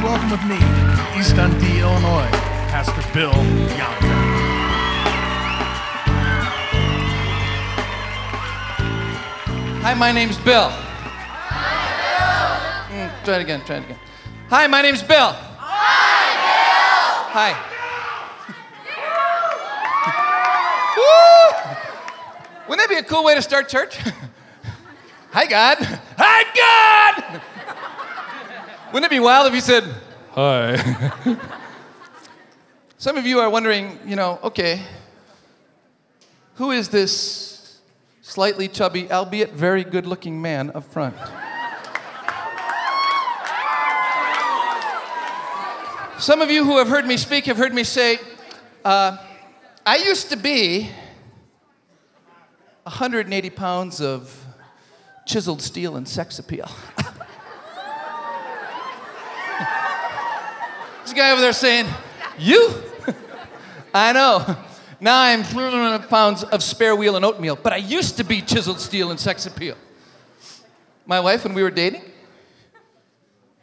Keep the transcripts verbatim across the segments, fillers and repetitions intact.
Please welcome with me from East Dundee, Illinois, Pastor Bill Yonka. Hi, my name's Bill. Hi, Bill. Mm, try it again, try it again. Hi, my name's Bill. Hi, Bill. Hi. Wouldn't that be a cool way to start church? Hi, God. Hi, God! Wouldn't it be wild if you said, hi. Some of you are wondering, you know, okay, who is this slightly chubby, albeit very good-looking man up front? Some of you who have heard me speak have heard me say, uh, I used to be one hundred eighty pounds of chiseled steel and sex appeal. This guy over there saying, you? I know. Now I'm three hundred pounds of spare wheel and oatmeal, but I used to be chiseled steel and sex appeal. My wife, when we were dating,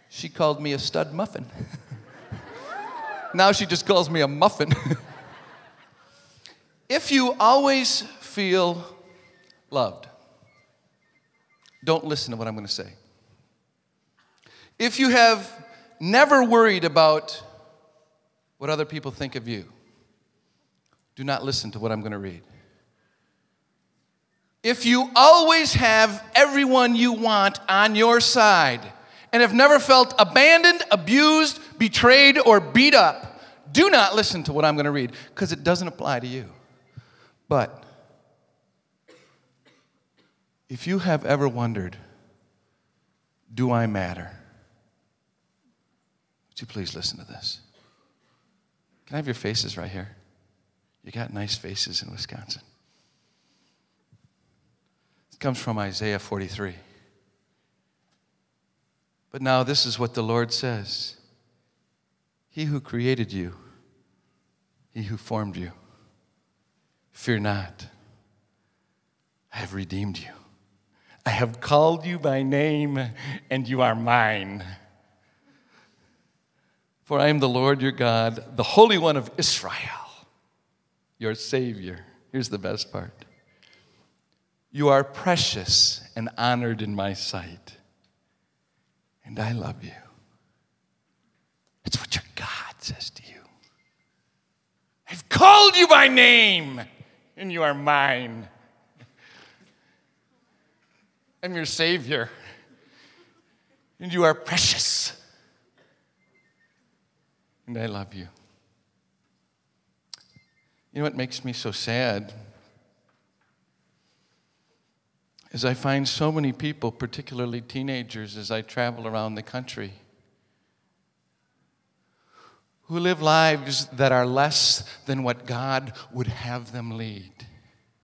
she called me a stud muffin. Now she just calls me a muffin. If you always feel loved, don't listen to what I'm going to say. If you have never worried about what other people think of you, do not listen to what I'm going to read. If you always have everyone you want on your side and have never felt abandoned, abused, betrayed, or beat up, do not listen to what I'm going to read because it doesn't apply to you. But if you have ever wondered, do I matter? Would you please listen to this? Can I have your faces right here? You got nice faces in Wisconsin. It comes from Isaiah forty-three. But now this is what the Lord says. He who created you, he who formed you, fear not. I have redeemed you. I have called you by name, and you are mine. For I am the Lord your God, the Holy One of Israel, your Savior. Here's the best part. You are precious and honored in my sight, and I love you. That's what your God says to you. I've called you by name, and you are mine. I'm your Savior, and you are precious, and I love you. You know what makes me so sad is I find so many people, particularly teenagers, as I travel around the country, who live lives that are less than what God would have them lead.